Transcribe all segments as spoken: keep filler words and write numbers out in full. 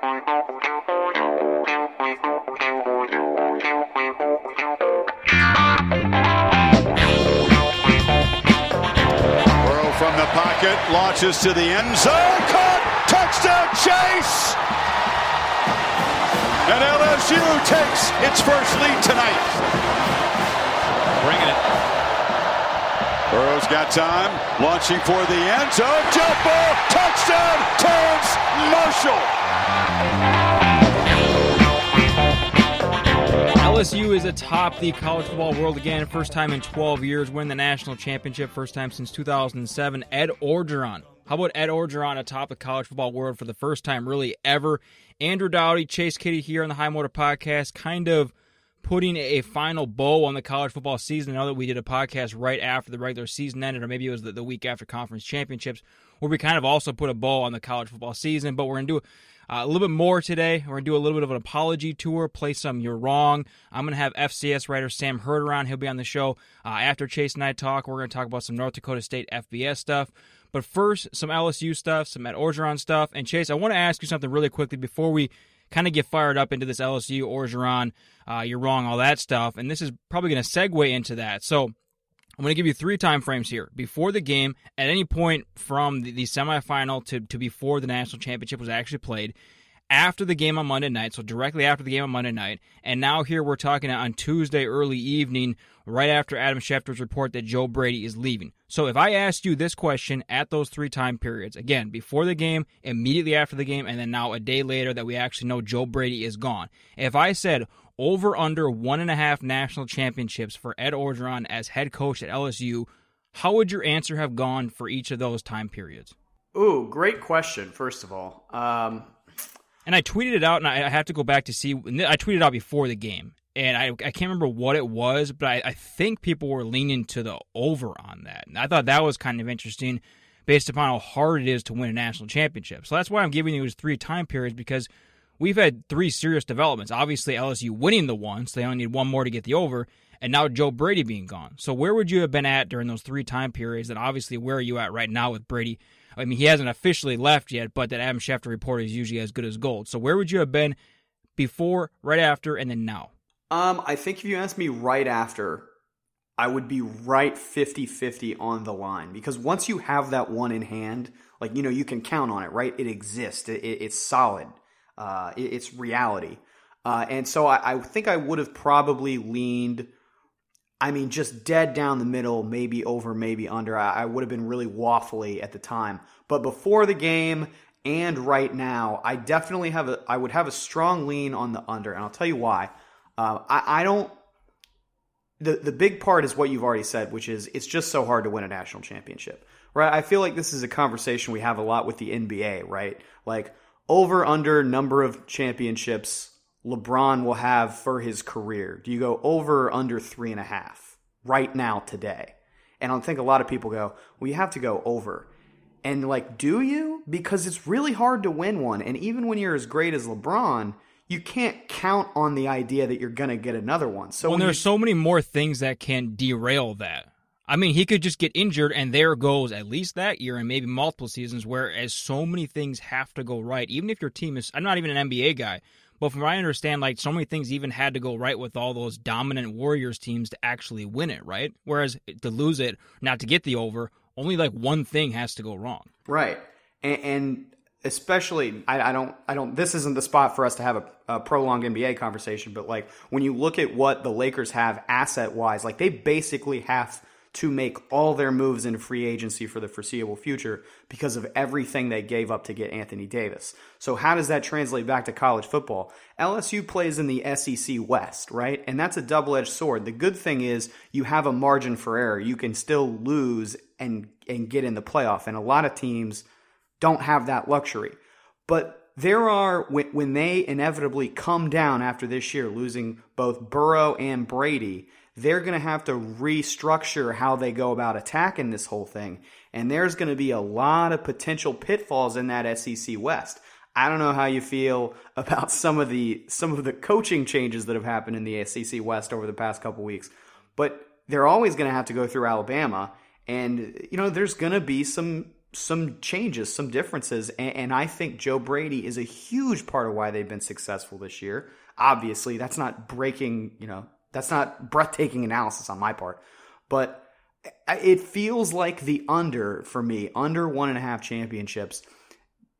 Burrow from the pocket, launches to the end zone, caught, touchdown Chase! And L S U takes its first lead tonight. Bringing it. Burrow's got time, launching for the end zone, jump ball, touchdown Terrence Marshall! L S U is atop the college football world again, first time in twelve years, win the national championship, first time since two thousand seven. Ed Orgeron. How about Ed Orgeron atop the college football world for the first time really ever? Andrew Dowdy, Chase Kitty here on the High Motor Podcast, kind of putting a final bow on the college football season. I know that we did a podcast right after the regular season ended, or maybe it was the, the week after conference championships, where we kind of also put a bow on the college football season, but we're going to do Uh, a little bit more today. We're going to do a little bit of an apology tour, play some You're Wrong. I'm going to have F C S writer Sam Herder on. He'll be on the show uh, after Chase and I talk. We're going to talk about some North Dakota State F B S stuff. But first, some L S U stuff, some Ed Orgeron stuff. And Chase, I want to ask you something really quickly before we kind of get fired up into this L S U, Orgeron, uh, You're Wrong, all that stuff. And this is probably going to segue into that. So I'm going to give you three time frames here. Before the game, at any point from the, the semifinal to, to before the national championship was actually played, after the game on Monday night, so directly after the game on Monday night, and now here we're talking on Tuesday early evening, right after Adam Schefter's report that Joe Brady is leaving. So if I asked you this question at those three time periods, again, before the game, immediately after the game, and then now a day later that we actually know Joe Brady is gone. If I said over under one and a half national championships for Ed Orgeron as head coach at L S U, how would your answer have gone for each of those time periods? Ooh, great question, first of all. Um, and I tweeted it out, and I have to go back to see. I tweeted out before the game, and I, I can't remember what it was, but I, I think people were leaning to the over on that. And I thought that was kind of interesting based upon how hard it is to win a national championship. So that's why I'm giving you those three time periods, because we've had three serious developments. Obviously, L S U winning the one, so they only need one more to get the over, and now Joe Brady being gone. So where would you have been at during those three time periods? And obviously, where are you at right now with Brady? I mean, he hasn't officially left yet, but that Adam Schefter report is usually as good as gold. So where would you have been before, right after, and then now? Um, I think if you asked me right after, I would be right fifty-fifty on the line. Because once you have that one in hand, like, you know, you can count on it, right? It exists. It, it, it's solid. Uh, it's reality. Uh, and so I, I think I would have probably leaned, I mean, just dead down the middle, maybe over, maybe under. I, I would have been really waffly at the time. But before the game and right now, I definitely have a, I would have a strong lean on the under. And I'll tell you why. Uh, I, I don't, the, the big part is what you've already said, which is it's just so hard to win a national championship, right? I feel like this is a conversation we have a lot with the N B A, right? Like, over, under, number of championships LeBron will have for his career. Do you go over or under three and a half right now today? And I think a lot of people go, well, you have to go over. And like, do you? Because it's really hard to win one. And even when you're as great as LeBron, you can't count on the idea that you're going to get another one. So well, when there's you- so many more things that can derail that. I mean, he could just get injured, and there goes at least that year and maybe multiple seasons, whereas so many things have to go right. Even if your team is – I'm not even an N B A guy, but from what I understand, like, so many things even had to go right with all those dominant Warriors teams to actually win it, right? Whereas to lose it, not to get the over, only like one thing has to go wrong. Right. And, and especially I, I don't – I don't. This isn't the spot for us to have a, a prolonged N B A conversation, but like when you look at what the Lakers have asset-wise, like they basically have – to make all their moves in free agency for the foreseeable future because of everything they gave up to get Anthony Davis. So how does that translate back to college football? L S U plays in the S E C West, right? And that's a double-edged sword. The good thing is you have a margin for error. You can still lose and, and get in the playoff. And a lot of teams don't have that luxury. But there are, when, when they inevitably come down after this year, losing both Burrow and Brady, they're going to have to restructure how they go about attacking this whole thing. And there's going to be a lot of potential pitfalls in that S E C West. I don't know how you feel about some of the some of the coaching changes that have happened in the S E C West over the past couple weeks, but they're always going to have to go through Alabama. And, you know, there's going to be some some changes, some differences, and, and I think Joe Brady is a huge part of why they've been successful this year. Obviously, that's not breaking, you know, that's not breathtaking analysis on my part, but it feels like the under for me, under one and a half championships,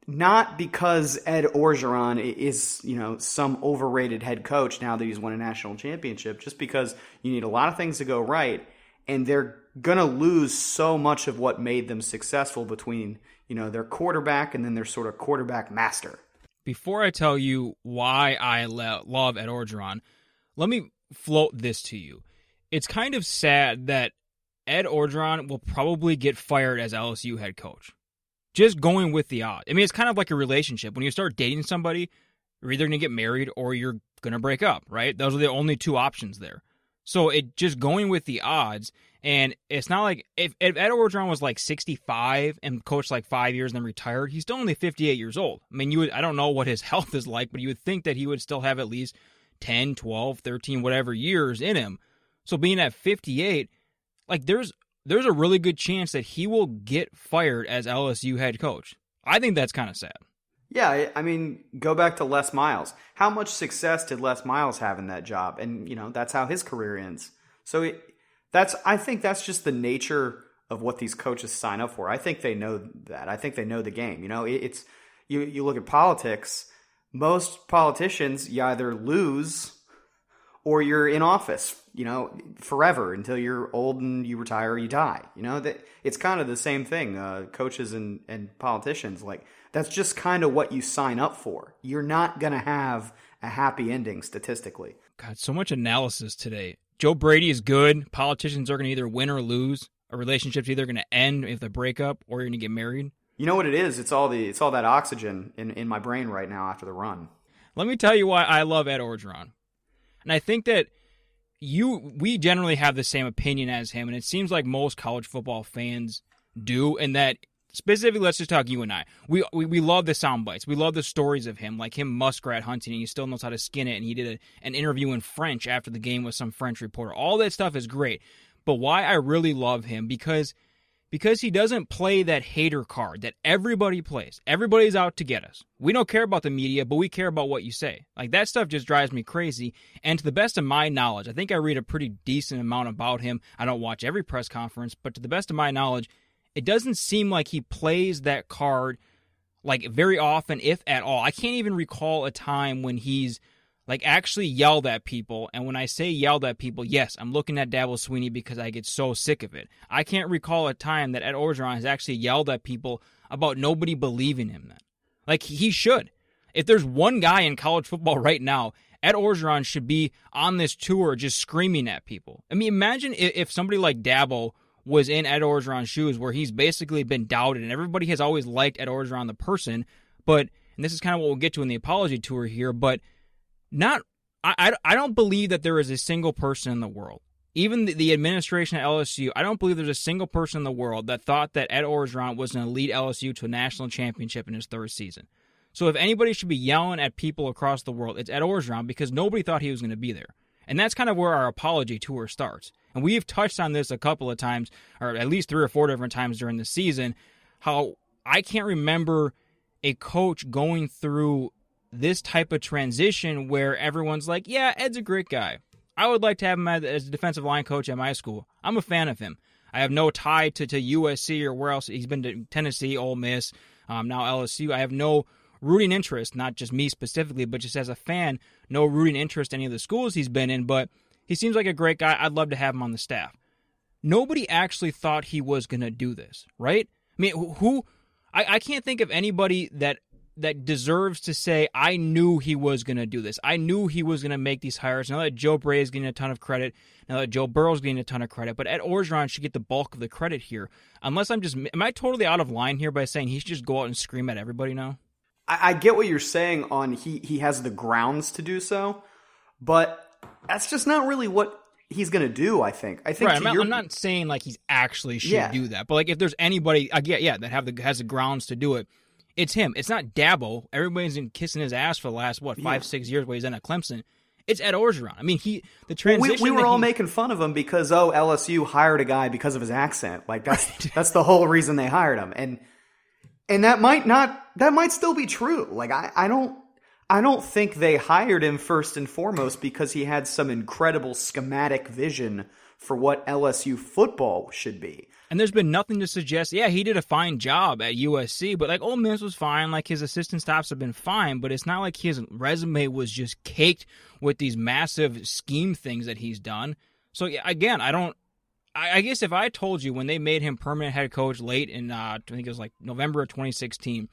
not because Ed Orgeron is, you know, some overrated head coach now that he's won a national championship, just because you need a lot of things to go right, and they're going to lose so much of what made them successful between, you know, their quarterback and then their sort of quarterback master. Before I tell you why I love Ed Orgeron, let me float this to you. It's kind of sad that Ed Orgeron will probably get fired as L S U head coach. Just going with the odds. I mean, it's kind of like a relationship. When you start dating somebody, you're either going to get married or you're going to break up, right? Those are the only two options there. So it just going with the odds, and it's not like if, if Ed Orgeron was like sixty-five and coached like five years and then retired, he's still only fifty-eight years old. I mean, you would, I don't know what his health is like, but you would think that he would still have at least ten, twelve, thirteen, whatever years in him. So being at fifty-eight, like there's there's a really good chance that he will get fired as L S U head coach. I think that's kind of sad. Yeah, I mean, go back to Les Miles. How much success did Les Miles have in that job? And, you know, that's how his career ends. So it, that's I think that's just the nature of what these coaches sign up for. I think they know that. I think they know the game. You know, it, it's you, you look at politics, most politicians, you either lose or you're in office, you know, forever until you're old and you retire or you die. You know, that it's kind of the same thing, uh, coaches and, and politicians. Like, that's just kind of what you sign up for. You're not going to have a happy ending statistically. God, so much analysis today. Joe Brady is good. Politicians are going to either win or lose. A relationship's either going to end if they break up or you're going to get married. You know what it is? It's all the it's all that oxygen in, in my brain right now after the run. Let me tell you why I love Ed Orgeron. And I think that you, we generally have the same opinion as him, and it seems like most college football fans do, and that specifically, let's just talk you and I. We we, we love the sound bites. We love the stories of him, like him muskrat hunting, and he still knows how to skin it, and he did a, an interview in French after the game with some French reporter. All that stuff is great, but why I really love him, because, because he doesn't play that hater card that everybody plays. Everybody's out to get us. We don't care about the media, but we care about what you say. Like, that stuff just drives me crazy. And to the best of my knowledge, I think I read a pretty decent amount about him. I don't watch every press conference, but to the best of my knowledge, it doesn't seem like he plays that card, like, very often, if at all. I can't even recall a time when he's, like, actually yelled at people. And when I say yelled at people, yes, I'm looking at Dabo Swinney because I get so sick of it. I can't recall a time that Ed Orgeron has actually yelled at people about nobody believing him then. Like, he should. If there's one guy in college football right now, Ed Orgeron should be on this tour just screaming at people. I mean, imagine if somebody like Dabo was in Ed Orgeron's shoes, where he's basically been doubted and everybody has always liked Ed Orgeron the person, but, and this is kind of what we'll get to in the apology tour here, but Not, I, I don't believe that there is a single person in the world, even the, the administration at L S U, I don't believe there's a single person in the world that thought that Ed Orgeron was going to lead L S U to a national championship in his third season. So if anybody should be yelling at people across the world, it's Ed Orgeron, because nobody thought he was going to be there. And that's kind of where our apology tour starts. And we've touched on this a couple of times, or at least three or four different times during the season, how I can't remember a coach going through this type of transition where everyone's like, yeah, Ed's a great guy. I would like to have him as a defensive line coach at my school. I'm a fan of him. I have no tie to, to U S C or where else. He's been to Tennessee, Ole Miss, um, now L S U. I have no rooting interest, not just me specifically, but just as a fan, no rooting interest in any of the schools he's been in, but he seems like a great guy. I'd love to have him on the staff. Nobody actually thought he was going to do this, right? I mean, who? I, I can't think of anybody that that deserves to say, I knew he was going to do this. I knew he was going to make these hires. Now that Joe Brady is getting a ton of credit, now that Joe Burrow is getting a ton of credit, but Ed Orgeron should get the bulk of the credit here. Unless I'm just, am I totally out of line here by saying he should just go out and scream at everybody now? I, I get what you're saying on he, he has the grounds to do so, but that's just not really what he's going to do, I think. I think right, I'm, not, your... I'm not saying like he's actually should yeah. do that, but like if there's anybody, I get, yeah, that have the has the grounds to do it, it's him. It's not Dabo. Everybody's been kissing his ass for the last, what, five, yeah. six years where he's in at Clemson. It's Ed Orgeron. I mean, he the transition. Well, we, we were all he... making fun of him because, oh, L S U hired a guy because of his accent. Like, that's that's the whole reason they hired him. And And that might not, that might still be true. Like, I, I don't, I don't think they hired him first and foremost because he had some incredible schematic vision for what L S U football should be. And there's been nothing to suggest, yeah, he did a fine job at U S C, but, like, Ole Miss was fine, like, his assistant stops have been fine, but it's not like his resume was just caked with these massive scheme things that he's done. So, again, I don't, I guess if I told you when they made him permanent head coach late in, uh, I think it was like November of twenty sixteen,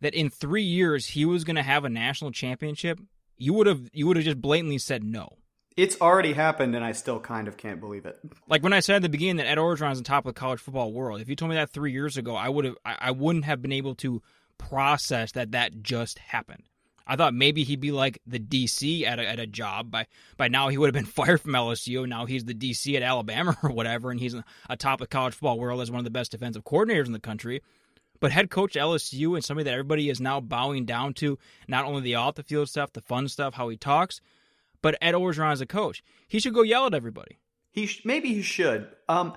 that in three years he was going to have a national championship, you would have you would have just blatantly said no. It's already happened, and I still kind of can't believe it. Like when I said at the beginning that Ed Orgeron is on top of the college football world, if you told me that three years ago, I would have I, I wouldn't have been able to process that that just happened. I thought maybe he'd be like the D C at a, at a job. By by now he would have been fired from L S U, and now he's the D C at Alabama or whatever, and he's atop the college football world as one of the best defensive coordinators in the country. But head coach at L S U and somebody that everybody is now bowing down to, not only the off-the-field stuff, the fun stuff, how he talks, but Ed Orgeron as a coach. He should go yell at everybody. He sh- Maybe he should. Um,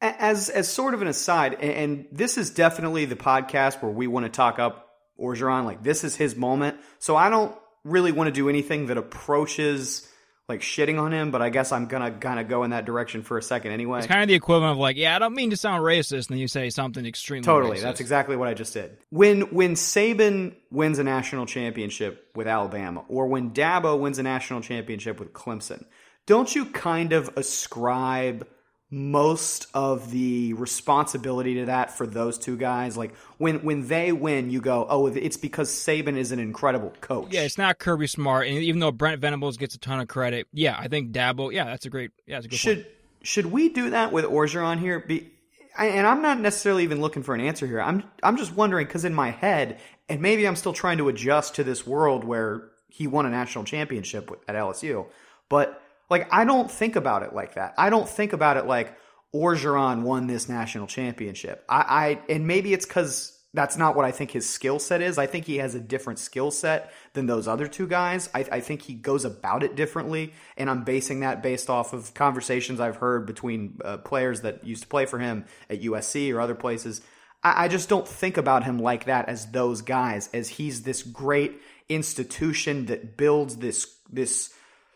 as, as sort of an aside, and, and this is definitely the podcast where we want to talk up Orgeron, like this is his moment. So I don't really want to do anything that approaches like shitting on him, but I guess I'm going to kind of go in that direction for a second anyway. It's kind of the equivalent of like, yeah, I don't mean to sound racist. And then you say something extremely Totally. Racist. That's exactly what I just did. When, when Saban wins a national championship with Alabama, or when Dabo wins a national championship with Clemson, don't you kind of ascribe most of the responsibility to that for those two guys? Like when when they win, you go, oh, it's because Saban is an incredible coach. Yeah, it's not Kirby Smart, and even though Brent Venables gets a ton of credit, yeah, I think Dabo. Yeah, that's a great. Yeah, that's a good should point. Should we do that with Orgeron here? Be, and I'm not necessarily even looking for an answer here. I'm I'm just wondering because in my head, and maybe I'm still trying to adjust to this world where he won a national championship at L S U, but. Like, I don't think about it like that. I don't think about it like Orgeron won this national championship. I, I and maybe it's because that's not what I think his skill set is. I think he has a different skill set than those other two guys. I, I think he goes about it differently, and I'm basing that based off of conversations I've heard between uh, players that used to play for him at U S C or other places. I, I just don't think about him like that as those guys, as he's this great institution that builds this this.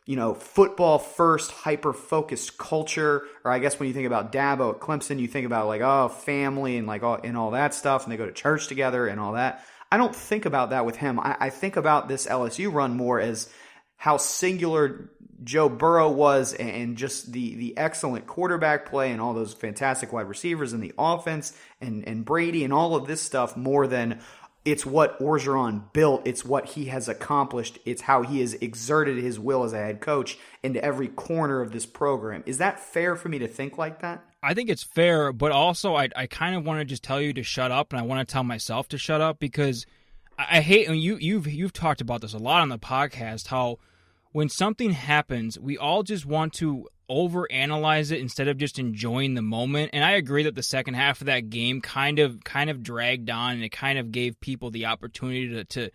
you know, football first, hyper-focused culture, or I guess when you think about Dabo at Clemson, you think about like, oh, family and like all, and all that stuff, and they go to church together and all that. I don't think about that with him. I, I think about this L S U run more as how singular Joe Burrow was and, and just the the excellent quarterback play and all those fantastic wide receivers and the offense and, and Brady and all of this stuff more than it's what Orgeron built. It's what he has accomplished. It's how he has exerted his will as a head coach into every corner of this program. Is that fair for me to think like that? I think it's fair, but also I, I kind of want to just tell you to shut up, and I want to tell myself to shut up because I, I hate. And you, you've you've talked about this a lot on the podcast. How when something happens, we all just want to overanalyze it instead of just enjoying the moment. And I agree that the second half of that game kind of kind of dragged on, and it kind of gave people the opportunity to to,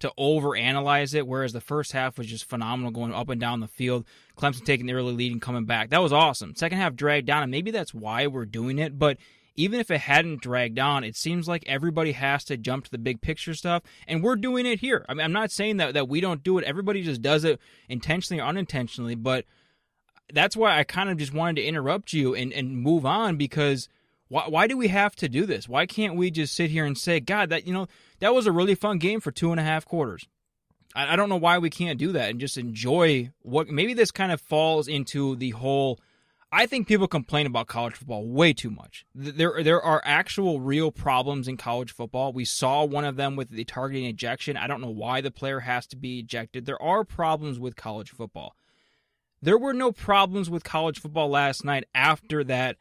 to overanalyze it, whereas the first half was just phenomenal, going up and down the field. Clemson taking the early lead and coming back. That was awesome. Second half dragged down, and maybe that's why we're doing it, but even if it hadn't dragged on, it seems like everybody has to jump to the big picture stuff, and we're doing it here. I mean, I'm not saying that, that we don't do it. Everybody just does it intentionally or unintentionally, but that's why I kind of just wanted to interrupt you and, and move on, because why, why do we have to do this? Why can't we just sit here and say, God, that, you know, that was a really fun game for two and a half quarters. I, I don't know why we can't do that and just enjoy what, maybe this kind of falls into the whole, I think people complain about college football way too much. There, there are actual real problems in college football. We saw one of them with the targeting ejection. I don't know why the player has to be ejected. There are problems with college football. There were no problems with college football last night after that,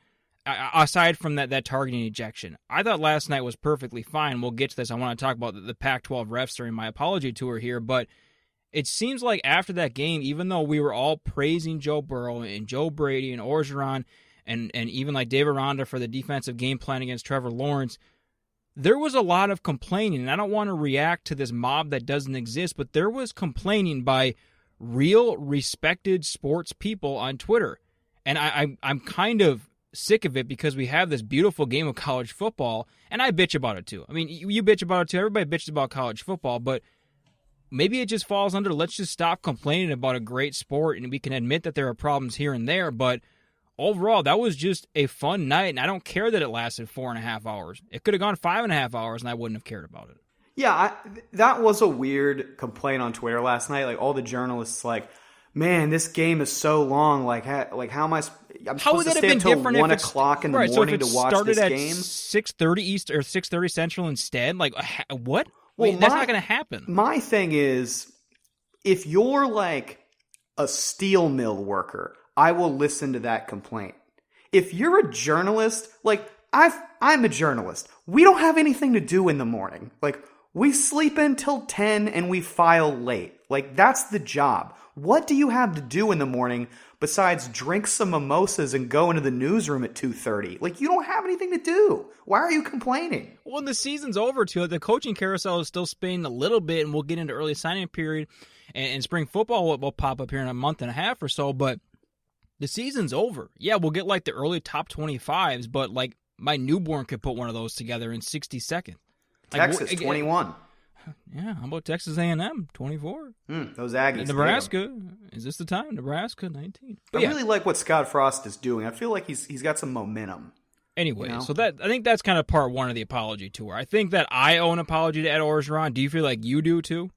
aside from that, that targeting ejection. I thought last night was perfectly fine. We'll get to this. I want to talk about the Pac twelve refs during my apology tour here, but it seems like after that game, even though we were all praising Joe Burrow and Joe Brady and Orgeron and, and even like Dave Aranda for the defensive game plan against Trevor Lawrence, there was a lot of complaining, and I don't want to react to this mob that doesn't exist, but there was complaining by real respected sports people on Twitter. And I, I, I'm kind of sick of it because we have this beautiful game of college football, and I bitch about it too. I mean, you, you bitch about it too. Everybody bitches about college football, but maybe it just falls under, let's just stop complaining about a great sport, and we can admit that there are problems here and there, but overall, that was just a fun night, and I don't care that it lasted four and a half hours. It could have gone five and a half hours, and I wouldn't have cared about it. Yeah, I, that was a weird complaint on Twitter last night. Like, all the journalists, like, man, this game is so long. Like, how, like how am I? I'm how supposed to stay until one o'clock in the right, morning so to watch this game. Six thirty East or six thirty Central instead. Like, what? Well, I mean, that's my, not going to happen. My thing is, if you're like a steel mill worker, I will listen to that complaint. If you're a journalist, like I've, I'm a journalist. We don't have anything to do in the morning. Like, we sleep until ten and we file late. Like, that's the job. What do you have to do in the morning besides drink some mimosas and go into the newsroom at two thirty? Like, you don't have anything to do. Why are you complaining? Well, the season's over, too. The coaching carousel is still spinning a little bit, and we'll get into early signing period, and, and spring football will, will pop up here in a month and a half or so, but the season's over. Yeah, we'll get, like, the early top twenty-fives, but, like, my newborn could put one of those together in sixty seconds. Texas, like, twenty-one. Yeah, how about Texas A and M, twenty-four? Mm, those Aggies. Nebraska, is this the time? Nebraska, nineteen. But I yeah. really like what Scott Frost is doing. I feel like he's he's got some momentum. Anyway, you know? so that I think that's kind of part one of the apology tour. I think that I owe an apology to Ed Orgeron. Do you feel like you do too?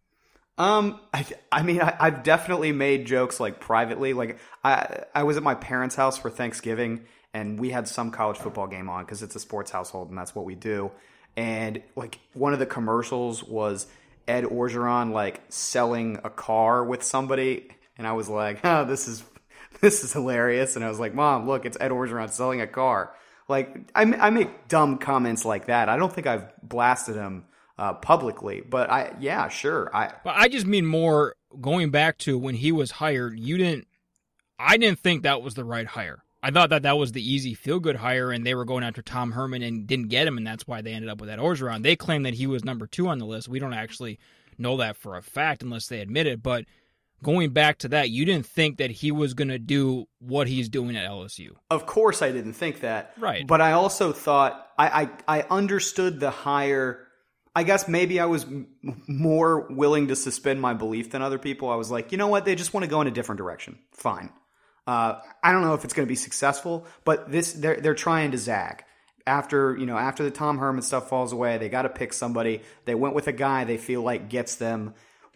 Um, I, I mean, I, I've definitely made jokes like privately. Like I I was at my parents' house for Thanksgiving, and we had some college football game on because it's a sports household, and that's what we do. And, like, one of the commercials was Ed Orgeron, like, selling a car with somebody. And I was like, oh, this is this is hilarious. And I was like, Mom, look, it's Ed Orgeron selling a car. Like, I, I make dumb comments like that. I don't think I've blasted him uh, publicly. But, I yeah, sure. I but I just mean more going back to when he was hired, you didn't – I didn't think that was the right hire. I thought that that was the easy feel-good hire, and they were going after Tom Herman and didn't get him, and that's why they ended up with that Orgeron. They claim that he was number two on the list. We don't actually know that for a fact unless they admit it. But going back to that, you didn't think that he was going to do what he's doing at L S U. Of course I didn't think that. Right. But I also thought I, I, I understood the hire. I guess maybe I was m- more willing to suspend my belief than other people. I was like, you know what? They just want to go in a different direction. Fine. Uh, I don't know if it's going to be successful, but this they're they're trying to zag. After you know, after the Tom Herman stuff falls away, they got to pick somebody. They went with a guy they feel like gets them.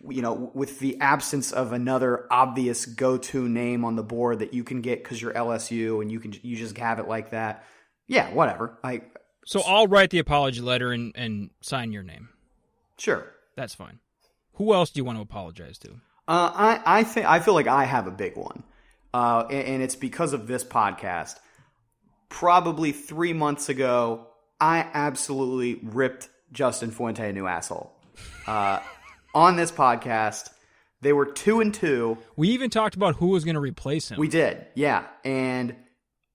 You know, with the absence of another obvious go-to name on the board that you can get because you're L S U and you can you just have it like that. Yeah, whatever. Like, so I'll write the apology letter and, and sign your name. Sure, that's fine. Who else do you want to apologize to? Uh, I I think I feel like I have a big one. Uh, and, and it's because of this podcast. Probably three months ago, I absolutely ripped Justin Fuente a new asshole. Uh, on this podcast, they were two and two. We even talked about who was going to replace him. We did, yeah. And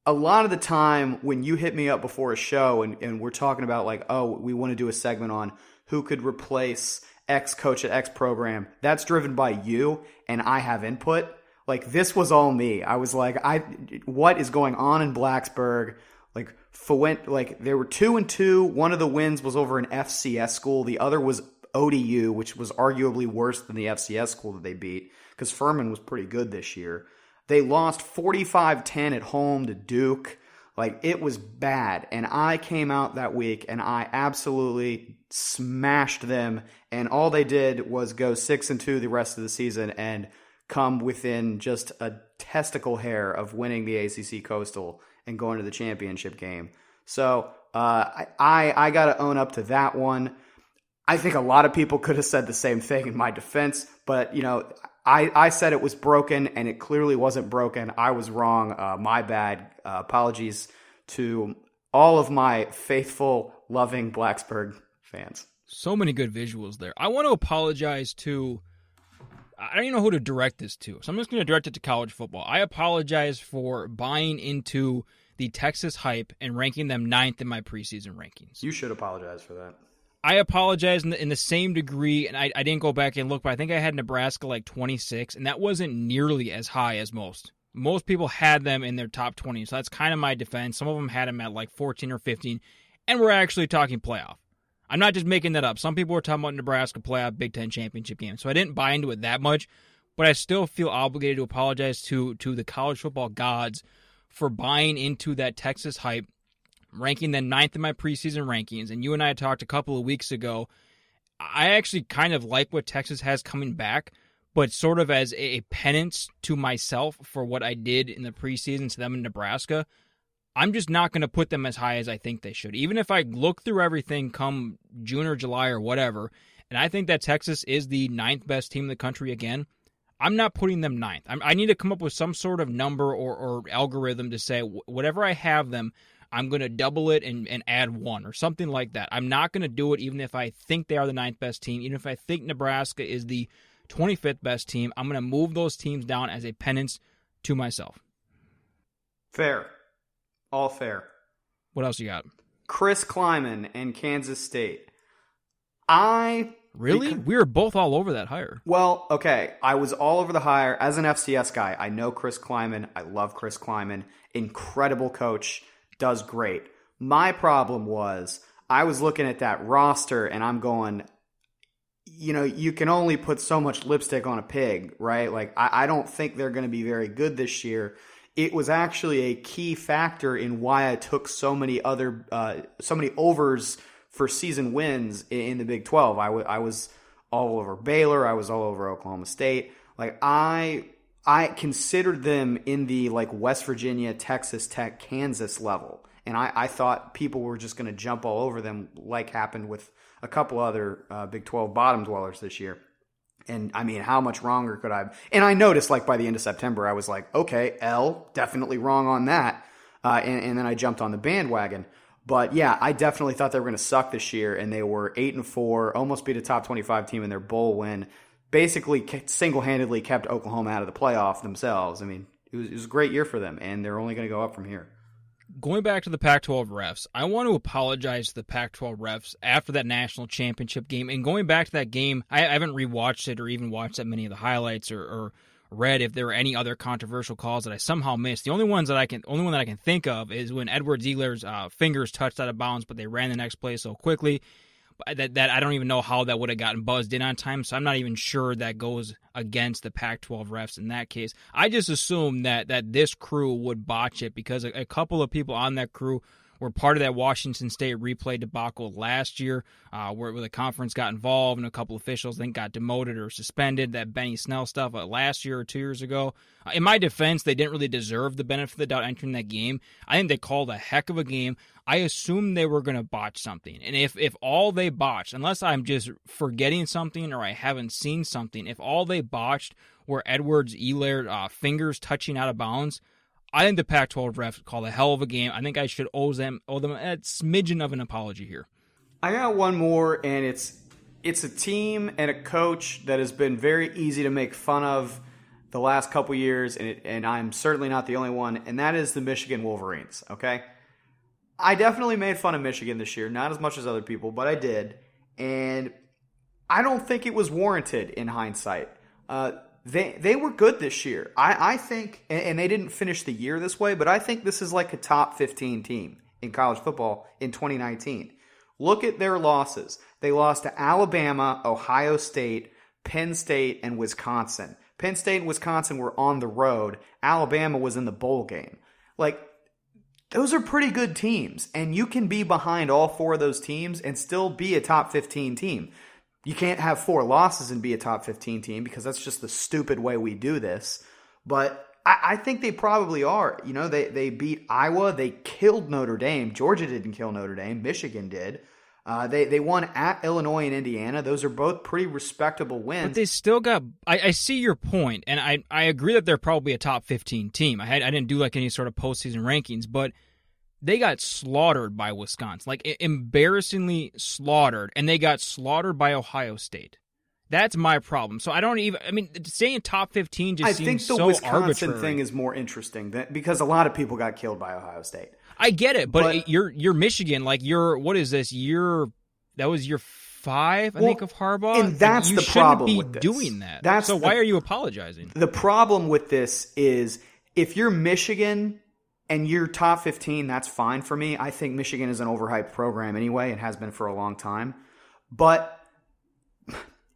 a lot of the time when you hit me up before a show and, and we're talking about like, oh, we want to do a segment on who could replace X coach at X program, that's driven by you and I have input. Like, this was all me. I was like, I, what is going on in Blacksburg? Like, Fuente, like there were two and two. One of the wins was over an F C S school. The other was O D U, which was arguably worse than the F C S school that they beat because Furman was pretty good this year. They lost forty-five ten at home to Duke. Like, it was bad. And I came out that week, and I absolutely smashed them. And all they did was go six and two the rest of the season and come within just a testicle hair of winning the A C C Coastal and going to the championship game. So uh, I I got to own up to that one. I think a lot of people could have said the same thing in my defense, but you know I, I said it was broken, and it clearly wasn't broken. I was wrong. Uh, my bad. Uh, apologies to all of my faithful, loving Blacksburg fans. So many good visuals there. I want to apologize to... I don't even know who to direct this to, so I'm just going to direct it to college football. I apologize for buying into the Texas hype and ranking them ninth in my preseason rankings. You should apologize for that. I apologize in the, in the same degree, and I, I didn't go back and look, but I think I had Nebraska like twenty-six, and that wasn't nearly as high as most. most people had them in their top twenty. So that's kind of my defense. Some of them had them at like fourteen or fifteen, and we're actually talking playoff. I'm not just making that up. Some people were talking about Nebraska playoff, Big Ten championship game. So I didn't buy into it that much, but I still feel obligated to apologize to to the college football gods for buying into that Texas hype, ranking them ninth in my preseason rankings. And you and I talked a couple of weeks ago. I actually kind of like what Texas has coming back, but sort of as a penance to myself for what I did in the preseason to them in Nebraska, I'm just not going to put them as high as I think they should. Even if I look through everything come June or July or whatever, and I think that Texas is the ninth best team in the country again, I'm not putting them ninth. I'm, I need to come up with some sort of number or, or algorithm to say wh- whatever I have them, I'm going to double it and, and add one or something like that. I'm not going to do it even if I think they are the ninth best team. Even if I think Nebraska is the twenty-fifth best team, I'm going to move those teams down as a penance to myself. Fair. All fair. What else you got? Chris Klieman and Kansas State. I... Really? Because, we were both all over that hire. Well, okay. I was all over the hire. As an F C S guy, I know Chris Klieman. I love Chris Klieman. Incredible coach. Does great. My problem was I was looking at that roster and I'm going... You know, you can only put so much lipstick on a pig, right? Like, I, I don't think they're going to be very good this year. It was actually a key factor in why I took so many other, uh, so many overs for season wins in, in the Big twelve. I, w- I was all over Baylor. I was all over Oklahoma State. Like, I, I considered them in the, like, West Virginia, Texas Tech, Kansas level. And I, I thought people were just going to jump all over them, like happened with a couple other uh, Big twelve bottom dwellers this year. And, I mean, how much wronger could I – and I noticed, like, by the end of September, I was like, okay, L, definitely wrong on that. Uh, and, and then I jumped on the bandwagon. But, yeah, I definitely thought they were going to suck this year, and they were eight and four, almost beat a top twenty-five team in their bowl win, basically single-handedly kept Oklahoma out of the playoff themselves. I mean, it was, it was a great year for them, and they're only going to go up from here. Going back to the Pac twelve refs, I want to apologize to the Pac twelve refs after that national championship game. And going back to that game, I haven't rewatched it or even watched that many of the highlights or, or read if there were any other controversial calls that I somehow missed. The only ones that I can, only one that I can think of is when Edward Ziegler's uh, fingers touched out of bounds, but they ran the next play so quickly that, that I don't even know how that would have gotten buzzed in on time. So I'm not even sure that goes against the Pac twelve refs in that case. I just assumed that that this crew would botch it because a, a couple of people on that crew were part of that Washington State replay debacle last year uh, where, where the conference got involved and a couple of officials then got demoted or suspended, that Benny Snell stuff uh, last year or two years ago. Uh, in my defense, they didn't really deserve the benefit of the doubt entering that game. I think they called a heck of a game. I assumed they were going to botch something. And if, if all they botched, unless I'm just forgetting something or I haven't seen something, if all they botched were Edwards' Elair uh, fingers touching out of bounds, I think the Pac twelve refs called a hell of a game. I think I should owe them owe them a smidgen of an apology here. I got one more, and it's it's a team and a coach that has been very easy to make fun of the last couple years, and it, and I'm certainly not the only one, and that is the Michigan Wolverines, okay? I definitely made fun of Michigan this year, not as much as other people, but I did. And I don't think it was warranted in hindsight. Uh, they they were good this year. I, I think, and, and they didn't finish the year this way, but I think this is like a top fifteen team in college football in twenty nineteen. Look at their losses. They lost to Alabama, Ohio State, Penn State, and Wisconsin. Penn State and Wisconsin were on the road. Alabama was in the bowl game. Like, those are pretty good teams, and you can be behind all four of those teams and still be a top fifteen team. You can't have four losses and be a top fifteen team because that's just the stupid way we do this. But I, I think they probably are. You know, they, they beat Iowa. They killed Notre Dame. Georgia didn't kill Notre Dame. Michigan did. Uh, they they won at Illinois and Indiana. Those are both pretty respectable wins. But they still got – I see your point, and I, I agree that they're probably a top fifteen team. I had I didn't do like any sort of postseason rankings, but they got slaughtered by Wisconsin, like embarrassingly slaughtered, and they got slaughtered by Ohio State. That's my problem. So I don't even – I mean, saying top fifteen just I seems so arbitrary. I think the Wisconsin arbitrary. thing is more interesting than, because a lot of people got killed by Ohio State. I get it, but, but you're you're Michigan, like you're what is this year? That was year five, I well, think, of Harbaugh, and that's the problem with this. You shouldn't be doing that. That's so the, why are you apologizing? The problem with this is if you're Michigan and you're top fifteen, that's fine for me. I think Michigan is an overhyped program anyway and has been for a long time. But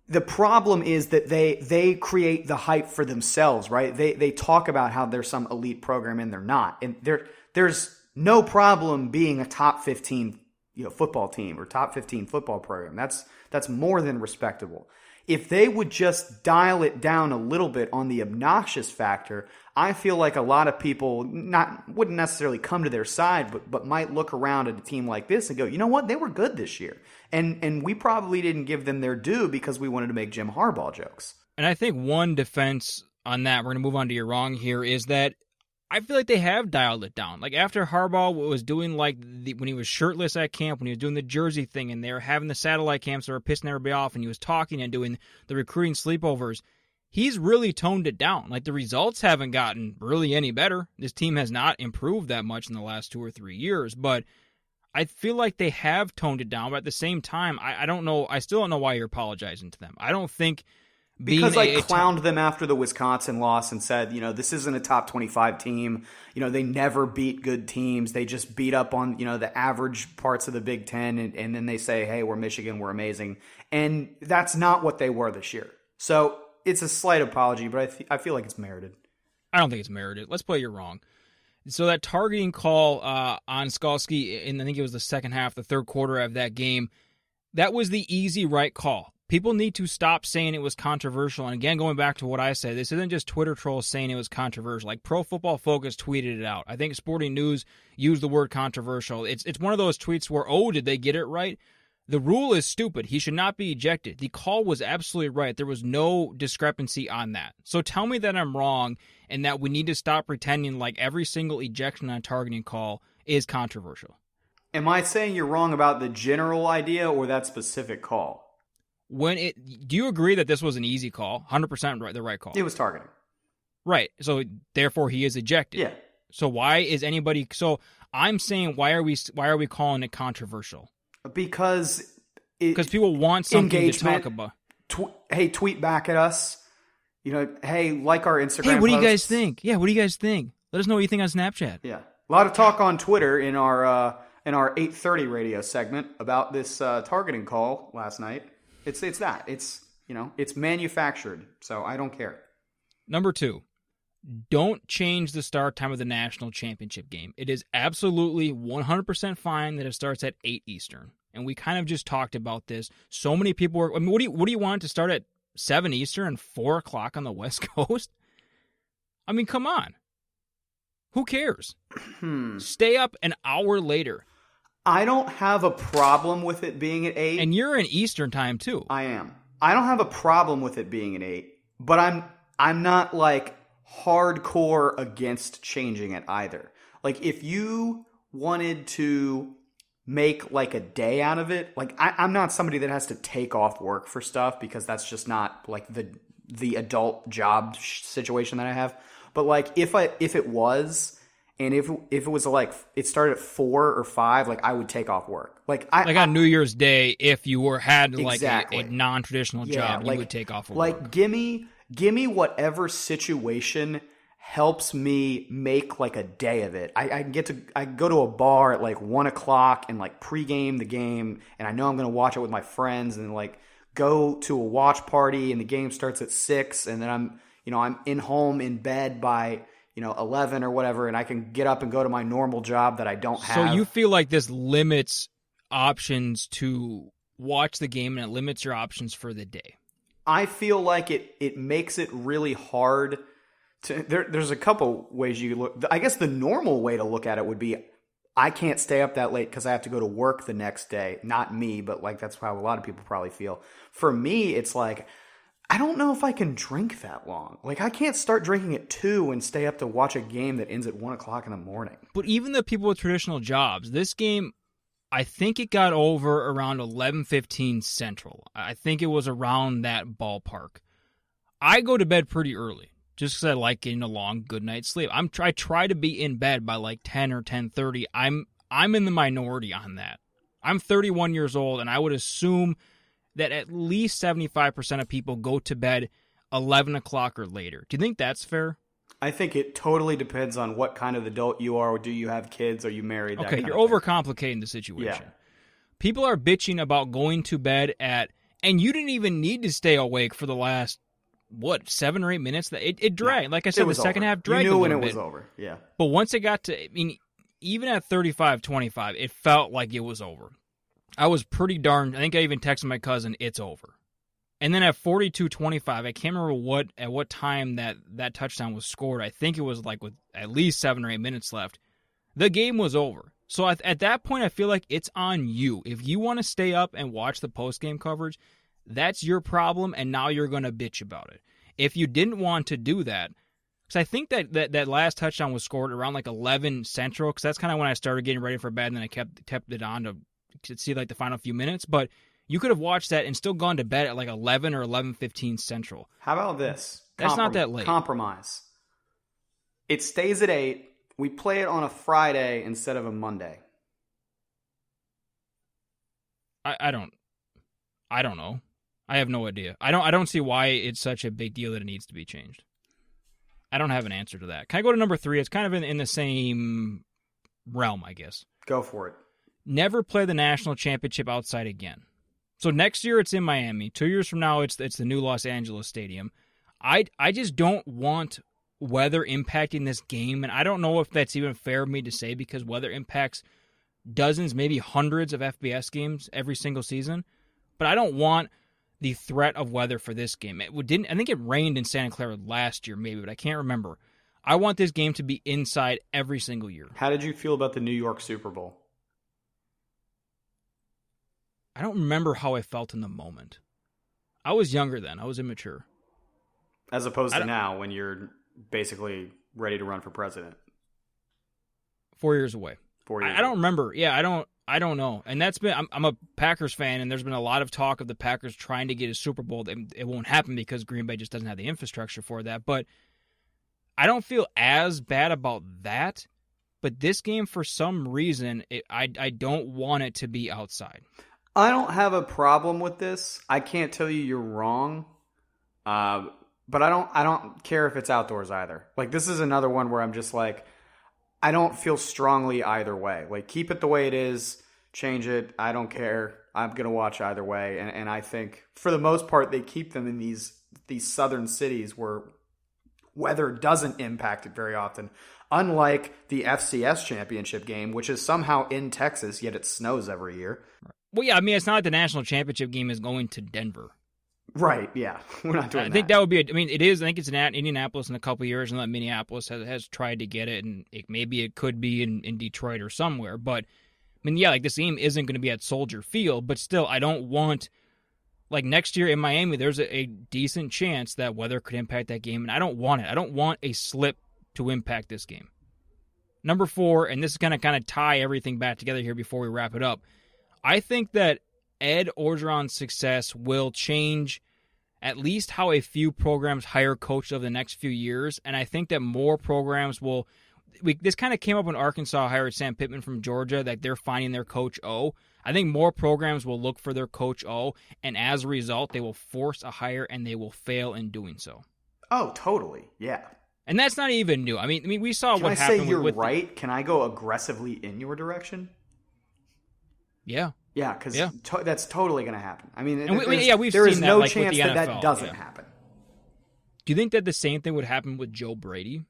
the problem is that they they create the hype for themselves, right? They they talk about how they're some elite program and they're not. And there there's no problem being a top fifteen, you know, football team or top fifteen football program. That's that's more than respectable. If they would just dial it down a little bit on the obnoxious factor, I feel like a lot of people not wouldn't necessarily come to their side, but but might look around at a team like this and go, you know what, they were good this year. And and we probably didn't give them their due because we wanted to make Jim Harbaugh jokes. And I think one defense on that, we're going to move on to your wrong here, is that I feel like they have dialed it down. Like after Harbaugh was doing like the, when he was shirtless at camp, when he was doing the jersey thing and they were having the satellite camps that were pissing everybody off and he was talking and doing the recruiting sleepovers, he's really toned it down. Like the results haven't gotten really any better. This team has not improved that much in the last two or three years, but I feel like they have toned it down. But at the same time, I, I don't know. I still don't know why you're apologizing to them. I don't think... Because I clowned them after the Wisconsin loss and said, you know, this isn't a top twenty-five team. You know, they never beat good teams. They just beat up on, you know, the average parts of the Big Ten. And, and then they say, hey, we're Michigan. We're amazing. And that's not what they were this year. So it's a slight apology, but I, th- I feel like it's merited. I don't think it's merited. Let's play you're wrong. So that targeting call uh, on Skalski, and I think it was the second half, the third quarter of that game, that was the easy right call. People need to stop saying it was controversial. And again, going back to what I said, this isn't just Twitter trolls saying it was controversial. Like Pro Football Focus tweeted it out. I think Sporting News used the word controversial. It's it's one of those tweets where, oh, did they get it right? The rule is stupid. He should not be ejected. The call was absolutely right. There was no discrepancy on that. So tell me that I'm wrong and that we need to stop pretending like every single ejection on a targeting call is controversial. Am I saying you're wrong about the general idea or that specific call? When it, do you agree that this was an easy call? one hundred percent right, the right call. It was targeting. Right. So therefore he is ejected. Yeah. So why is anybody so I'm saying why are we why are we calling it controversial? Because it, Cuz people want something to talk about. Tw- hey, tweet back at us. You know, hey, like our Instagram Hey, what posts. do you guys think? Yeah, what do you guys think? Let us know what you think on Snapchat. Yeah. A lot of talk on Twitter in our uh, in our eight thirty radio segment about this uh, targeting call last night. It's it's that. It's, you know, it's manufactured, so I don't care. Number two, don't change the start time of the national championship game. It is absolutely one hundred percent fine that it starts at eight Eastern. And we kind of just talked about this. So many people were, I mean, what do you, what do you want to start at seven Eastern and four o'clock on the West Coast? I mean, come on. Who cares? Stay up an hour later. I don't have a problem with it being at eight. And you're in Eastern time too. I am. I don't have a problem with it being at eight, but I'm I'm not like hardcore against changing it either. Like if you wanted to make like a day out of it, like I, I'm not somebody that has to take off work for stuff because that's just not like the the adult job situation that I have. But like if I if it was. And if if it was like it started at four or five, like I would take off work. Like I like on New Year's Day, if you were had like exactly. a, a non-traditional yeah, job, like, you would take off work. Like gimme gimme whatever situation helps me make like a day of it. I, I can get to I can go to a bar at like one o'clock and like pregame the game, and I know I'm gonna watch it with my friends, and like go to a watch party, and the game starts at six, and then I'm you know I'm in home in bed by. you know, eleven or whatever, and I can get up and go to my normal job that I don't have. So you feel like this limits options to watch the game and it limits your options for the day? I feel like it it makes it really hard to there, – there's a couple ways you look – I guess the normal way to look at it would be I can't stay up that late because I have to go to work the next day. Not me, but like that's how a lot of people probably feel. For me, it's like – I don't know if I can drink that long. Like, I can't start drinking at two and stay up to watch a game that ends at one o'clock in the morning. But even the people with traditional jobs, this game, I think it got over around eleven fifteen Central. I think it was around that ballpark. I go to bed pretty early just because I like getting a long good night's sleep. I'm I try to be in bed by like ten or ten thirty. I'm I'm in the minority on that. I'm thirty-one years old, and I would assume that at least seventy-five percent of people go to bed eleven o'clock or later. Do you think that's fair? I think it totally depends on what kind of adult you are. Or do you have kids? Are you married? Okay, you're overcomplicating the situation. Yeah. People are bitching about going to bed at, and you didn't even need to stay awake for the last, what, seven or eight minutes? It, it dragged. Yeah. Like I said, the second over. half dragged a little bit. You knew when it bit. was over, yeah. But once it got to, I mean, even at thirty-five twenty-five, it felt like it was over. I was pretty darn, I think I even texted my cousin, it's over. And then at forty-two twenty-five, I can't remember what at what time that, that touchdown was scored. I think it was like with at least seven or eight minutes left. The game was over. So at, at that point, I feel like it's on you. If you want to stay up and watch the post-game coverage, that's your problem, and now you're going to bitch about it. If you didn't want to do that, because I think that, that that last touchdown was scored around like eleven Central, because that's kind of when I started getting ready for bed, and then I kept, kept it on to, to see like the final few minutes, but... You could have watched that and still gone to bed at like eleven or eleven fifteen Central. How about this? That's Comprom- not that late. Compromise. It stays at eight. We play it on a Friday instead of a Monday. I, I don't I don't know. I have no idea. I don't I don't see why it's such a big deal that it needs to be changed. I don't have an answer to that. Can I go to number three? It's kind of in, in the same realm, I guess. Go for it. Never play the national championship outside again. So next year it's in Miami. Two years from now it's it's the new Los Angeles Stadium. I, I just don't want weather impacting this game, and I don't know if that's even fair of me to say because weather impacts dozens, maybe hundreds of F B S games every single season. But I don't want the threat of weather for this game. It didn't. I think it rained in Santa Clara last year maybe, but I can't remember. I want this game to be inside every single year. How did you feel about the New York Super Bowl? I don't remember how I felt in the moment. I was younger then. I was immature. As opposed to now when you're basically ready to run for president. Four years away. Four years I, away. I don't remember. Yeah, I don't I don't know. And that's been I'm, I'm a Packers fan, and there's been a lot of talk of the Packers trying to get a Super Bowl. It, it won't happen because Green Bay just doesn't have the infrastructure for that. But I don't feel as bad about that. But this game, for some reason, it, I, I don't want it to be outside. I don't have a problem with this. I can't tell you you're wrong, uh, but I don't I don't care if it's outdoors either. Like, this is another one where I'm just like, I don't feel strongly either way. Like, keep it the way it is, change it, I don't care. I'm going to watch either way. And, and I think, for the most part, they keep them in these these southern cities where weather doesn't impact it very often. Unlike the F C S championship game, which is somehow in Texas, yet it snows every year. Well, yeah, I mean, it's not like the national championship game is going to Denver. Right, yeah. We're not doing I that. I think that would be, a, I mean, it is, I think it's in Indianapolis in a couple of years, and that Minneapolis has, has tried to get it, and it, maybe it could be in, in Detroit or somewhere. But, I mean, yeah, like this game isn't going to be at Soldier Field, but still, I don't want, like next year in Miami, there's a, a decent chance that weather could impact that game, and I don't want it. I don't want a slip to impact this game. Number four, and this is going to kind of tie everything back together here before we wrap it up. I think that Ed Orgeron's success will change at least how a few programs hire coaches over the next few years, and I think that more programs will we, – this kind of came up when Arkansas hired Sam Pittman from Georgia, that they're finding their Coach O. I think more programs will look for their Coach O, and as a result, they will force a hire, and they will fail in doing so. Oh, totally, yeah. And that's not even new. I mean, I mean, we saw Can what I happened with – Can I say you're with right? The... Can I go aggressively in your direction? Yeah. Yeah, because yeah. to- that's totally going to happen. I mean, and we, yeah, we've there seen is that, no like, chance with the N F L, that that doesn't yeah. happen. Do you think that the same thing would happen with Joe Brady?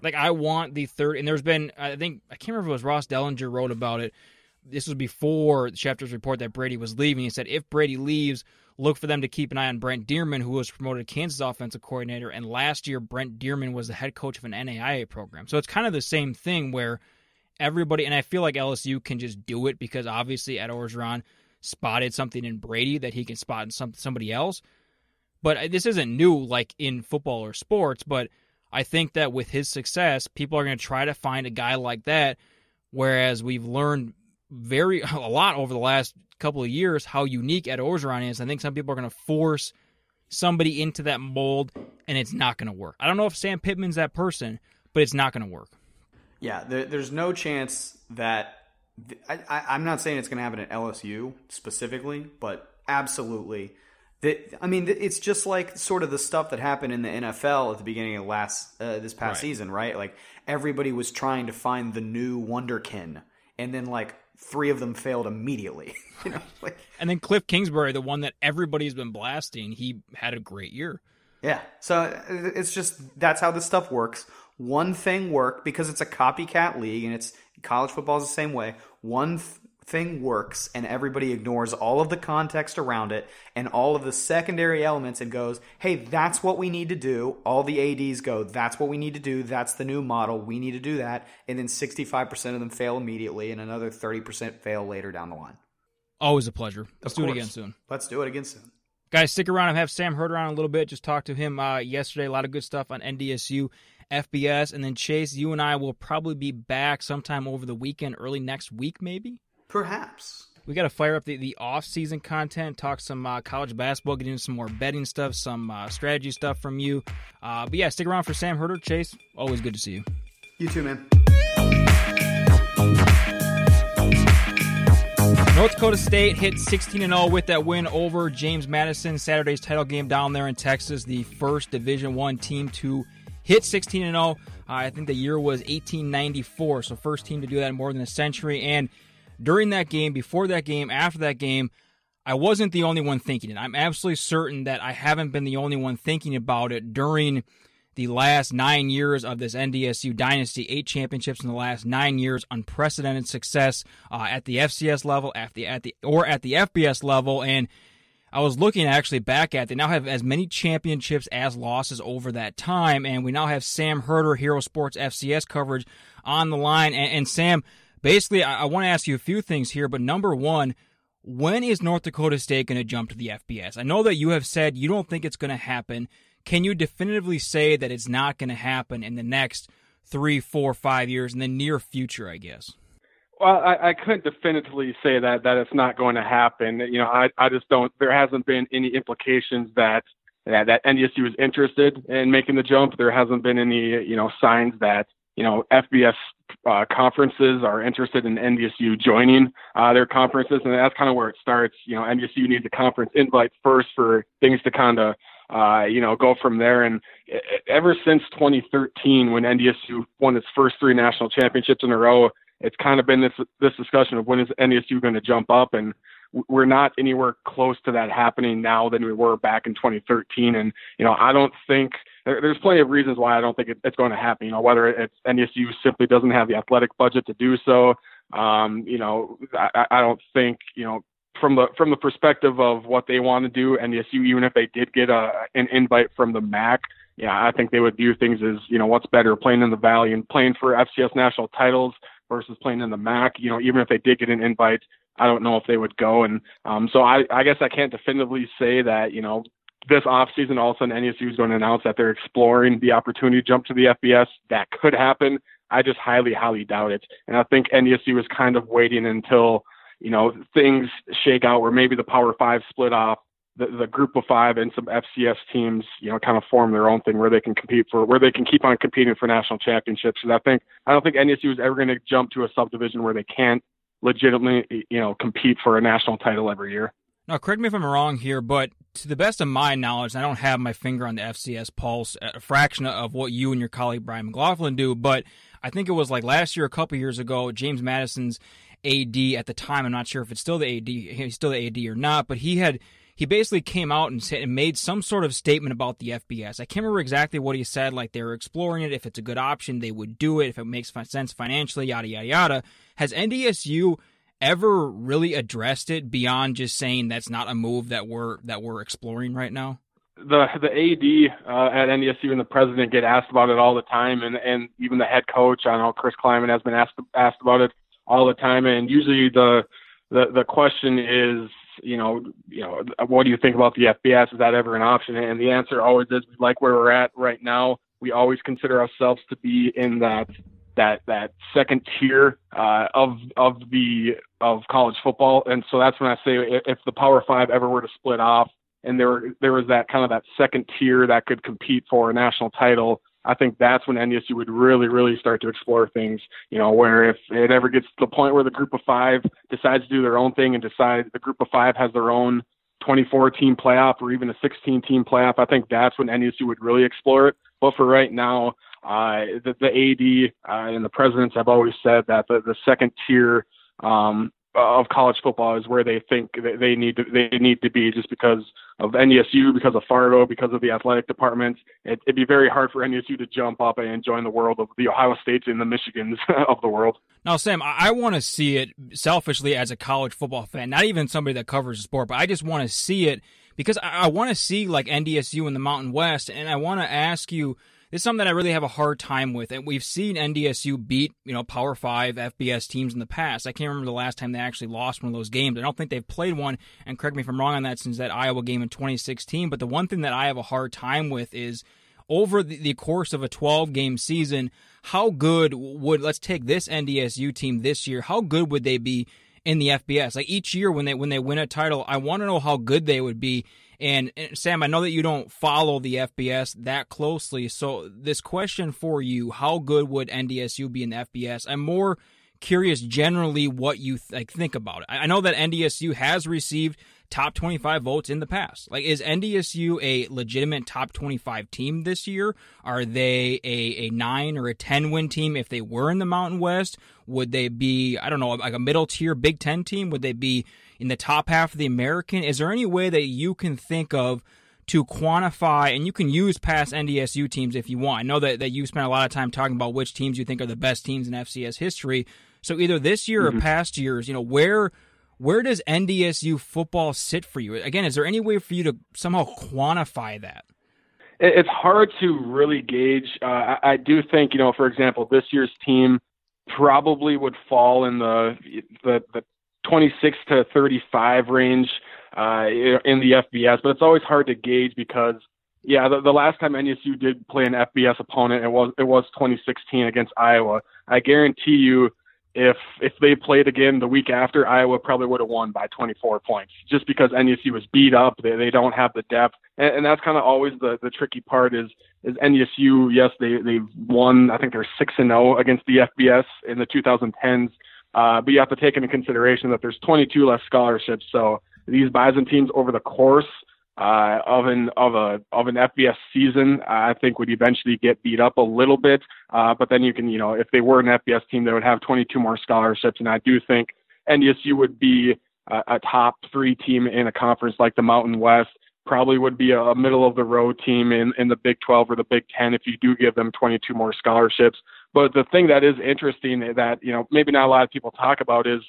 Like, I want the third, and there's been, I think, I can't remember if it was Ross Dellinger wrote about it. This was before Schefter's report that Brady was leaving. He said, if Brady leaves, look for them to keep an eye on Brent Dearman, who was promoted to Kansas offensive coordinator. And last year, Brent Dearman was the head coach of an N A I A program. So it's kind of the same thing where everybody, and I feel like L S U can just do it because obviously Ed Orgeron spotted something in Brady that he can spot in some, somebody else. But this isn't new like in football or sports, but I think that with his success, people are going to try to find a guy like that, whereas we've learned very a lot over the last couple of years how unique Ed Orgeron is. I think some people are going to force somebody into that mold, and it's not going to work. I don't know if Sam Pittman's that person, but it's not going to work. Yeah, there, there's no chance that I, – I'm not saying it's going to happen at L S U specifically, but absolutely That, I mean, it's just like sort of the stuff that happened in the N F L at the beginning of last uh, this past right. season, right? Like everybody was trying to find the new wonderkin, and then like three of them failed immediately. You know, like, and then Cliff Kingsbury, the one that everybody's been blasting, he had a great year. Yeah, so it's just that's how this stuff works. One thing worked because it's a copycat league, and it's college football is the same way. One. Th- thing works and everybody ignores all of the context around it and all of the secondary elements and goes, hey, that's what we need to do. All the A Ds go, that's what we need to do. That's the new model. We need to do that. And then sixty-five percent of them fail immediately and another thirty percent fail later down the line. Always a pleasure. Let's do it again soon. Let's do it again soon. Guys, stick around. I have Sam Herder on a little bit. Just talked to him uh, yesterday. A lot of good stuff on N D S U, F B S, and then Chase, you and I will probably be back sometime over the weekend, early next week maybe. Perhaps. We got to fire up the, the off-season content, talk some uh, college basketball, get into some more betting stuff, some uh, strategy stuff from you. Uh, but yeah, stick around for Sam Herder. Chase, always good to see you. You too, man. North Dakota State hit sixteen and oh with that win over James Madison. Saturday's title game down there in Texas, the first Division I team to hit sixteen and oh. Uh, I think the year was eighteen ninety-four, so first team to do that in more than a century. And during that game, before that game, after that game, I wasn't the only one thinking it. I'm absolutely certain that I haven't been the only one thinking about it during the last nine years of this N D S U dynasty. Eight championships in the last nine years, unprecedented success uh, at the F C S level, at the at the or at the F B S level, and I was looking actually back at, they now have as many championships as losses over that time, and we now have Sam Herder, Hero Sports F C S coverage on the line, and, and Sam. Basically, I want to ask you a few things here, but number one, when is North Dakota State going to jump to the F B S? I know that you have said you don't think it's going to happen. Can you definitively say that it's not going to happen in the next three, four, five years, in the near future, I guess? Well, I, I couldn't definitively say that, that it's not going to happen. You know, I, I just don't – there hasn't been any implications that, that, that N D S U is interested in making the jump. There hasn't been any, you know, signs that, you know, F B S uh, conferences are interested in N D S U joining uh, their conferences, and that's kind of where it starts. You know, N D S U needs a conference invite first for things to kind of, uh, you know, go from there. And ever since twenty thirteen, when N D S U won its first three national championships in a row, it's kind of been this this discussion of when is N D S U going to jump up, and we're not anywhere close to that happening now than we were back in twenty thirteen. And, you know, I don't think there, there's plenty of reasons why I don't think it, it's going to happen. You know, whether it's N D S U simply doesn't have the athletic budget to do so. Um, you know, I, I don't think, you know, from the, from the perspective of what they want to do, N D S U, even if they did get a, an invite from the M A C, yeah, I think they would view things as, you know, what's better, playing in the Valley and playing for F C S national titles versus playing in the M A C. You know, even if they did get an invite, I don't know if they would go. And um, so I, I guess I can't definitively say that, you know, this offseason, all of a sudden N D S U is going to announce that they're exploring the opportunity to jump to the F B S. That could happen. I just highly, highly doubt it. And I think N D S U is kind of waiting until, you know, things shake out where maybe the Power Five split off, the, the Group of Five and some F C S teams, you know, kind of form their own thing where they can compete for, where they can keep on competing for national championships. And I think, I don't think N D S U is ever going to jump to a subdivision where they can't legitimately, you know, compete for a national title every year. Now, correct me if I'm wrong here, but to the best of my knowledge, I don't have my finger on the F C S pulse, a fraction of what you and your colleague Brian McLaughlin do, but I think it was like last year, a couple years ago, James Madison's A D at the time, I'm not sure if it's still the A D, he's still the A D or not, but he had he basically came out and, said, and made some sort of statement about the F B S. I can't remember exactly what he said, like they were exploring it, if it's a good option, they would do it, if it makes sense financially, yada, yada, yada. Has N D S U ever really addressed it beyond just saying that's not a move that we're that we're exploring right now? The the A D uh, at N D S U and the president get asked about it all the time, and, and even the head coach, I know Chris Klieman has been asked asked about it all the time, and usually the the, the question is, you know, you know, what do you think about the F B S? Is that ever an option? And the answer always is, we like where we're at right now. We always consider ourselves to be in that that that second tier uh, of of the of college football, and so that's when I say if the Power Five ever were to split off, and there were, there was that kind of that second tier that could compete for a national title, I think that's when N D S U would really, really start to explore things. You know, where if it ever gets to the point where the Group of Five decides to do their own thing and decide the Group of Five has their own twenty-four team playoff or even a sixteen team playoff, I think that's when N D S U would really explore it. But for right now, uh, the, the A D uh, and the presidents have always said that the, the second tier um, of college football is where they think they, they need to, they need to be, just because of N D S U, because of Fargo, because of the athletic departments. It, it'd be very hard for N D S U to jump up and join the world of the Ohio States and the Michigans of the world. Now, Sam, I, I want to see it selfishly as a college football fan, not even somebody that covers the sport, but I just want to see it because I, I want to see like N D S U in the Mountain West. And I want to ask you, this is something that I really have a hard time with. And we've seen N D S U beat, you know, Power Five F B S teams in the past. I can't remember the last time they actually lost one of those games. I don't think they've played one, and correct me if I'm wrong on that, since that Iowa game in twenty sixteen. But the one thing that I have a hard time with is, over the, the course of a twelve game season, how good would, let's take this N D S U team this year, how good would they be in the F B S? Like each year when they when they win a title, I want to know how good they would be. And, and Sam, I know that you don't follow the F B S that closely, so this question for you, how good would N D S U be in the F B S? I'm more curious generally what you th- like think about it. I know that N D S U has received top twenty-five votes in the past. Like, is N D S U a legitimate top twenty-five team this year? Are they a, a nine or a ten win team if they were in the Mountain West? Would they be, I don't know, like a middle tier Big Ten team? Would they be in the top half of the American? Is there any way that you can think of to quantify, and you can use past N D S U teams if you want? I know that, that you spent a lot of time talking about which teams you think are the best teams in F C S history. So either this year mm-hmm. or past years, you know, where where does N D S U football sit for you? Again, is there any way for you to somehow quantify that? It's hard to really gauge. Uh, I do think, you know, for example, this year's team probably would fall in the the, the twenty-six to thirty-five range uh, in the F B S, but it's always hard to gauge because, yeah, the, the last time N D S U did play an F B S opponent, it was it was twenty sixteen against Iowa. I guarantee you, If if they played again the week after, Iowa probably would have won by twenty-four points, just because N D S U was beat up. They they don't have the depth, and, and that's kind of always the, the tricky part. Is is N D S U? Yes, they they've won. I think they're six and zero against the F B S in the twenty tens. Uh, but you have to take into consideration that there's twenty-two less scholarships. So these Bison teams over the course uh, of an of a of an F B S season, I think would eventually get beat up a little bit. Uh, but then you can, you know, if they were an F B S team, they would have twenty-two more scholarships. And I do think N D S U would be a, a top three team in a conference like the Mountain West, probably would be a middle of the road team in, in the Big twelve or the Big ten if you do give them twenty-two more scholarships. But the thing that is interesting that, you know, maybe not a lot of people talk about is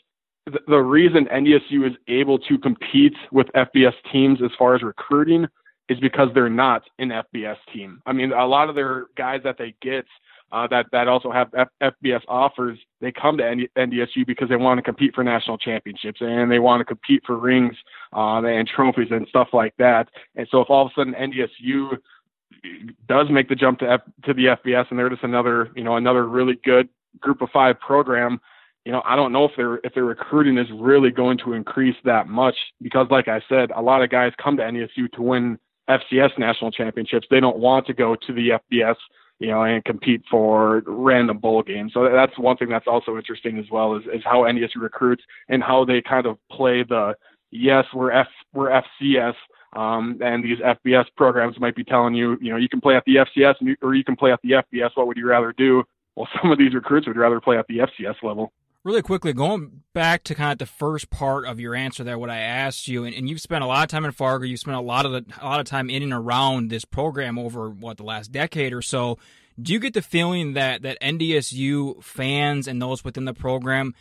th- the reason N D S U is able to compete with F B S teams as far as recruiting is because they're not an F B S team. I mean, a lot of their guys that they get Uh, that, that also have F- FBS offers, they come to N D S U because they want to compete for national championships and they want to compete for rings uh, and trophies and stuff like that. And so if all of a sudden N D S U does make the jump to F- to the F B S and they're just another, you know, another really good Group of Five program, you know, I don't know if they're, if their recruiting is really going to increase that much, because like I said, a lot of guys come to N D S U to win F C S national championships. They don't want to go to the F B S, you know, and compete for random bowl games. So that's one thing that's also interesting as well, is, is how N D S U recruits and how they kind of play the, yes, we're F, we're F C S, um, and these F B S programs might be telling you, you know, you can play at the F C S and you, or you can play at the F B S. What would you rather do? Well, some of these recruits would rather play at the F C S level. Really quickly, going back to kind of the first part of your answer there, what I asked you, and, and you've spent a lot of time in Fargo, you've spent a lot of the, a lot of time in and around this program over, what, the last decade or so. Do you get the feeling that, that N D S U fans and those within the program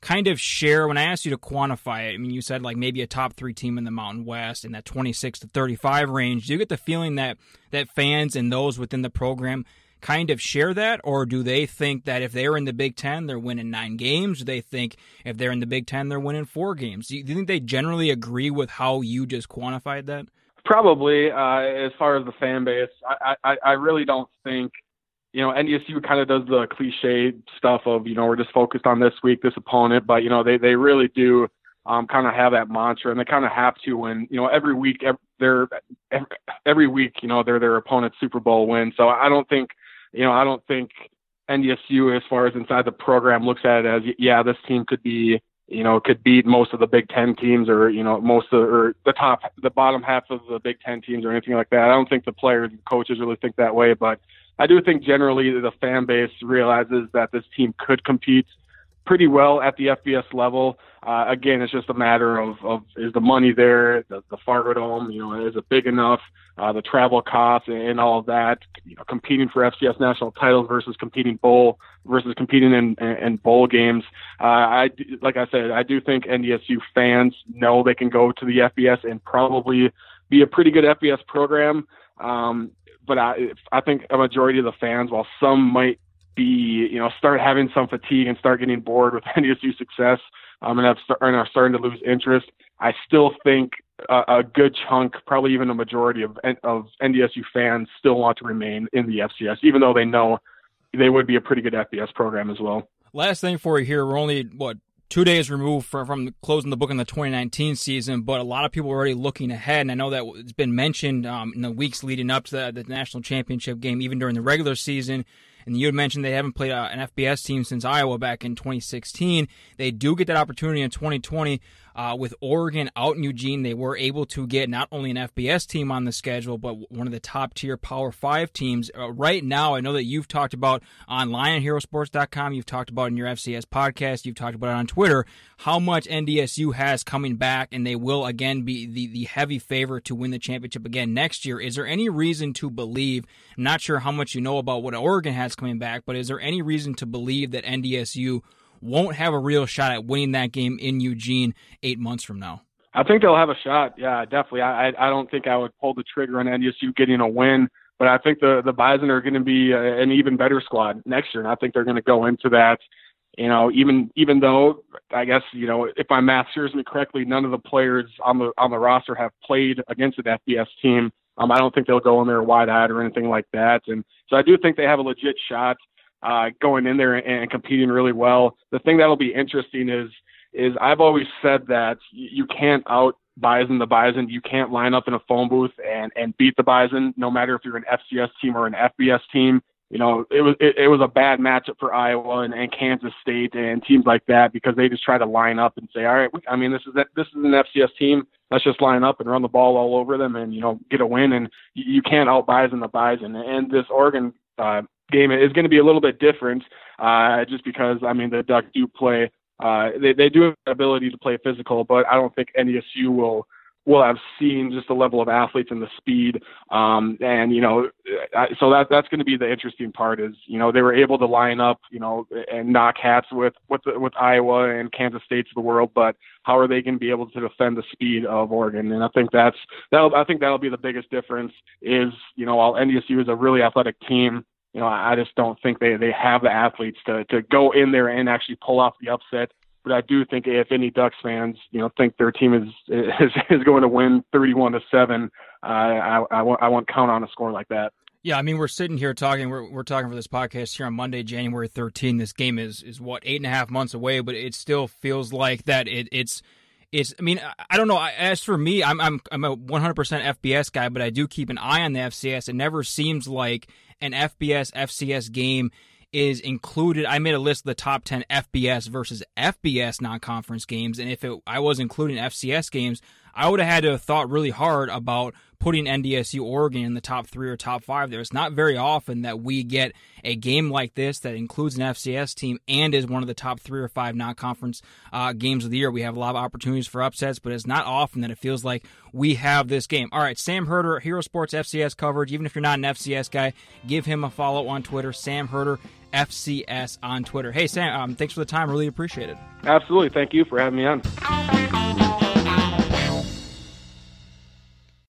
kind of share, when I asked you to quantify it, I mean, you said like maybe a top three team in the Mountain West in that twenty-six to thirty-five range. Do you get the feeling that, that fans and those within the program kind of share that, or do they think that if they're in the Big Ten, they're winning nine games? Do they think if they're in the Big Ten, they're winning four games? Do you, do you think they generally agree with how you just quantified that? Probably, uh, as far as the fan base, I, I, I really don't think, you know, N D S U kind of does the cliche stuff of, you know, we're just focused on this week, this opponent, but, you know, they, they really do um, kind of have that mantra, and they kind of have to win, you know, every week, every, they're, every, every week, you know, they're their opponent's Super Bowl win. So I don't think, You know, I don't think N D S U, as far as inside the program, looks at it as, yeah, this team could be, you know, could beat most of the Big Ten teams, or, you know, most of, or the top, the bottom half of the Big Ten teams, or anything like that. I don't think the players and coaches really think that way, but I do think generally the fan base realizes that this team could compete pretty well at the F B S level. Uh, again, it's just a matter of, of is the money there, the, the Fargo Dome, you know, is it big enough, uh, the travel costs and, and all of that, you know, competing for F C S national titles versus competing bowl versus competing in, in, in bowl games. Uh, I, like I said, I do think N D S U fans know they can go to the F B S and probably be a pretty good F B S program. Um, but I, I think a majority of the fans, while some might be, you know, start having some fatigue and start getting bored with N D S U success, um, and, have, and are starting to lose interest, I still think a, a good chunk, probably even a majority of, of N D S U fans still want to remain in the F C S, even though they know they would be a pretty good F B S program as well. Last thing for you here, we're only, what, two days removed from, from closing the book in the twenty nineteen season, but a lot of people are already looking ahead, and I know that it's been mentioned um, in the weeks leading up to the, the national championship game, even during the regular season. And you had mentioned they haven't played an F B S team since Iowa back in twenty sixteen. They do get that opportunity in twenty twenty uh, with Oregon out in Eugene. They were able to get not only an F B S team on the schedule, but one of the top-tier Power Five teams. Uh, right now, I know that you've talked about online at hero sports dot com. You've talked about in your F C S podcast. You've talked about it on Twitter, how much N D S U has coming back, and they will, again, be the, the heavy favorite to win the championship again next year. Is there any reason to believe, I'm not sure how much you know about what Oregon has coming back, but is there any reason to believe that N D S U won't have a real shot at winning that game in Eugene eight months from now? I think they'll have a shot. Yeah, definitely. I I don't think I would pull the trigger on N D S U getting a win, but I think the, the Bison are going to be a, an even better squad next year, and I think they're going to go into that, you know, even even though, I guess, you know, if my math serves me correctly, none of the players on the on the roster have played against an F B S team. Um, I don't think they'll go in there wide-eyed or anything like that. And so I do think they have a legit shot uh, going in there and, and competing really well. The thing that will be interesting is is I've always said that you can't out-Bison the Bison. You can't line up in a phone booth and, and beat the Bison, no matter if you're an F C S team or an F B S team. You know, it was it, it was a bad matchup for Iowa and, and Kansas State and teams like that, because they just try to line up and say, all right, I mean, this is this is an F C S team. Let's just line up and run the ball all over them and, you know, get a win. And you can't out-Bison the Bison. And this Oregon uh, game is going to be a little bit different uh, just because, I mean, the Ducks do play. Uh, they, they do have the ability to play physical, but I don't think N D S U will will have seen just the level of athletes and the speed. Um, and, you know, I, so that that's going to be the interesting part is, you know, they were able to line up, you know, and knock hats with, with, with Iowa and Kansas State to the world, but how are they going to be able to defend the speed of Oregon? And I think that's, that'll, I think that'll be the biggest difference is, you know, while N D S U is a really athletic team, you know, I, I just don't think they, they have the athletes to, to go in there and actually pull off the upset. But I do think if any Ducks fans, you know, think their team is is, is going to win thirty-one to seven, uh, I I won't, I won't count on a score like that. Yeah, I mean, we're sitting here talking. We're we're talking for this podcast here on Monday, January thirteenth. This game is is what eight and a half months away, but it still feels like that. It it's it's. I mean, I don't know. As for me, I'm I'm I'm a one hundred percent F B S guy, but I do keep an eye on the F C S. It never seems like an F B S F C S game is included. I made a list of the top ten F B S versus F B S non-conference games, and if it, I was including F C S games, I would have had to have thought really hard about putting N D S U Oregon in the top three or top five there. It's not very often that we get a game like this that includes an F C S team and is one of the top three or five non-conference uh, games of the year. We have a lot of opportunities for upsets, but it's not often that it feels like we have this game. All right, Sam Herder, Hero Sports F C S coverage. Even if you're not an F C S guy, give him a follow on Twitter, Sam Herder, F C S on Twitter. Hey, Sam, um, thanks for the time. Really appreciate it. Absolutely. Thank you for having me on.